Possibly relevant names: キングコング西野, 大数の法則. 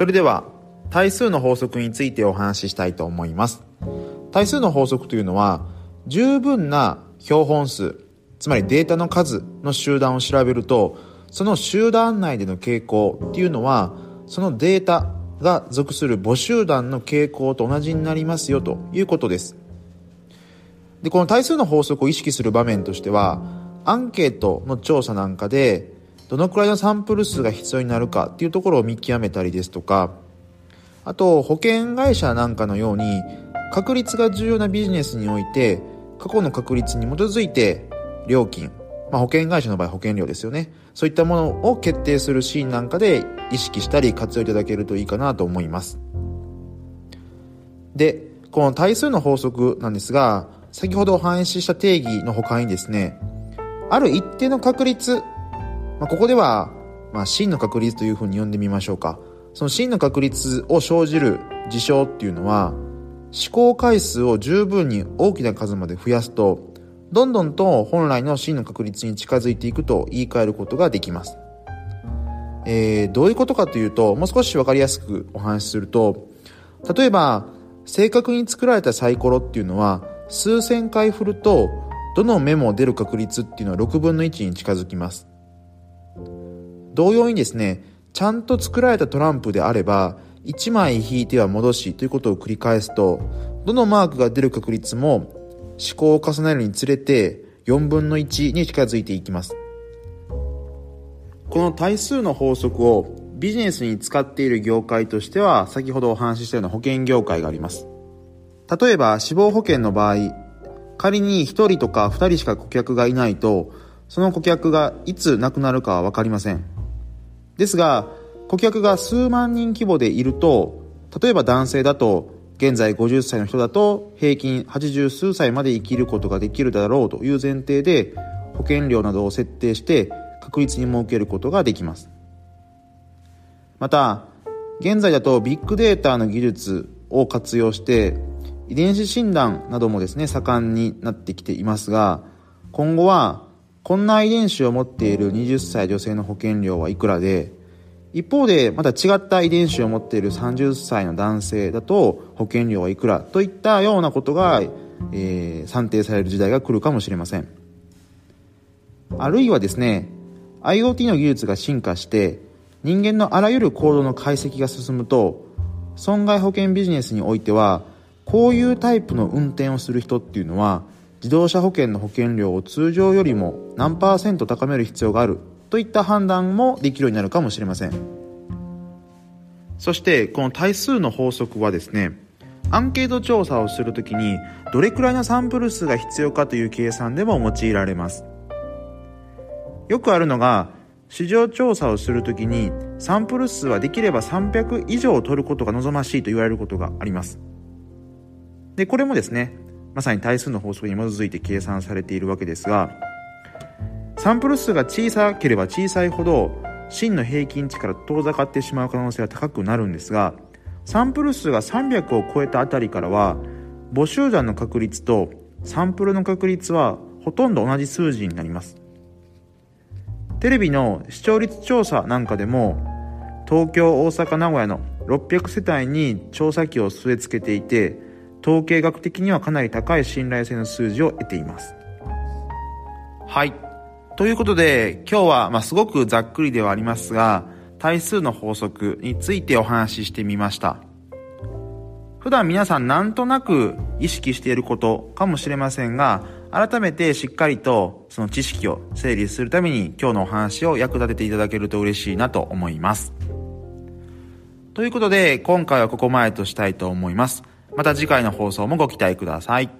それでは対数の法則についてお話ししたいと思います。対数の法則というのは、十分な標本数、つまりデータの数の集団を調べると、その集団内での傾向っていうのは、そのデータが属する母集団の傾向と同じになりますよということです。で、この対数の法則を意識する場面としては、アンケートの調査なんかでどのくらいのサンプル数が必要になるかっていうところを見極めたりですとか、あと保険会社なんかのように確率が重要なビジネスにおいて、過去の確率に基づいて料金、保険会社の場合保険料ですよね、そういったものを決定するシーンなんかで意識したり活用いただけるといいかなと思います。で、この対数の法則なんですが、先ほどお話しした定義の他にですね、ある一定の確率、ここでは真の確率というふうに呼んでみましょうか。その真の確率を生じる事象っていうのは、試行回数を十分に大きな数まで増やすと、どんどんと本来の真の確率に近づいていくと言い換えることができます。どういうことかというと、もう少し分かりやすくお話しすると、例えば正確に作られたサイコロっていうのは、数千回振るとどの目も出る確率っていうのは6分の1に近づきます。同様にですね、ちゃんと作られたトランプであれば、1枚引いては戻しということを繰り返すと、どのマークが出る確率も試行を重ねるにつれて4分の1に近づいていきます。この対数の法則をビジネスに使っている業界としては、先ほどお話ししたような保険業界があります。例えば死亡保険の場合、仮に1人とか2人しか顧客がいないと、その顧客がいつ亡くなるかは分かりません。ですが、顧客が数万人規模でいると、例えば男性だと現在50歳の人だと平均80数歳まで生きることができるだろうという前提で、保険料などを設定して確率に設けることができます。また現在だとビッグデータの技術を活用して遺伝子診断などもですね、盛んになってきていますが、今後はこんな遺伝子を持っている20歳女性の保険料はいくらで、一方でまた違った遺伝子を持っている30歳の男性だと保険料はいくらといったようなことが、算定される時代が来るかもしれません。あるいはですね、IoT の技術が進化して人間のあらゆる行動の解析が進むと、損害保険ビジネスにおいてはこういうタイプの運転をする人っていうのは、自動車保険の保険料を通常よりも何%高める必要があるといった判断もできるようになるかもしれません。そしてこの対数の法則はですね、アンケート調査をするときにどれくらいのサンプル数が必要かという計算でも用いられます。よくあるのが、市場調査をするときにサンプル数はできれば300以上を取ることが望ましいと言われることがあります。で、これもですね、まさに対数の法則に基づいて計算されているわけですが、サンプル数が小さければ小さいほど真の平均値から遠ざかってしまう可能性が高くなるんですが、サンプル数が300を超えたあたりからは、母集団の確率とサンプルの確率はほとんど同じ数字になります。テレビの視聴率調査なんかでも、東京、大阪、名古屋の600世帯に調査機を据え付けていて、統計学的にはかなり高い信頼性の数字を得ています。はい。ということで、今日はすごくざっくりではありますが、対数の法則についてお話ししてみました。普段皆さんなんとなく意識していることかもしれませんが、改めてしっかりとその知識を整理するために今日のお話を役立てていただけると嬉しいなと思います。ということで、今回はここまでとしたいと思います。また次回の放送もご期待ください。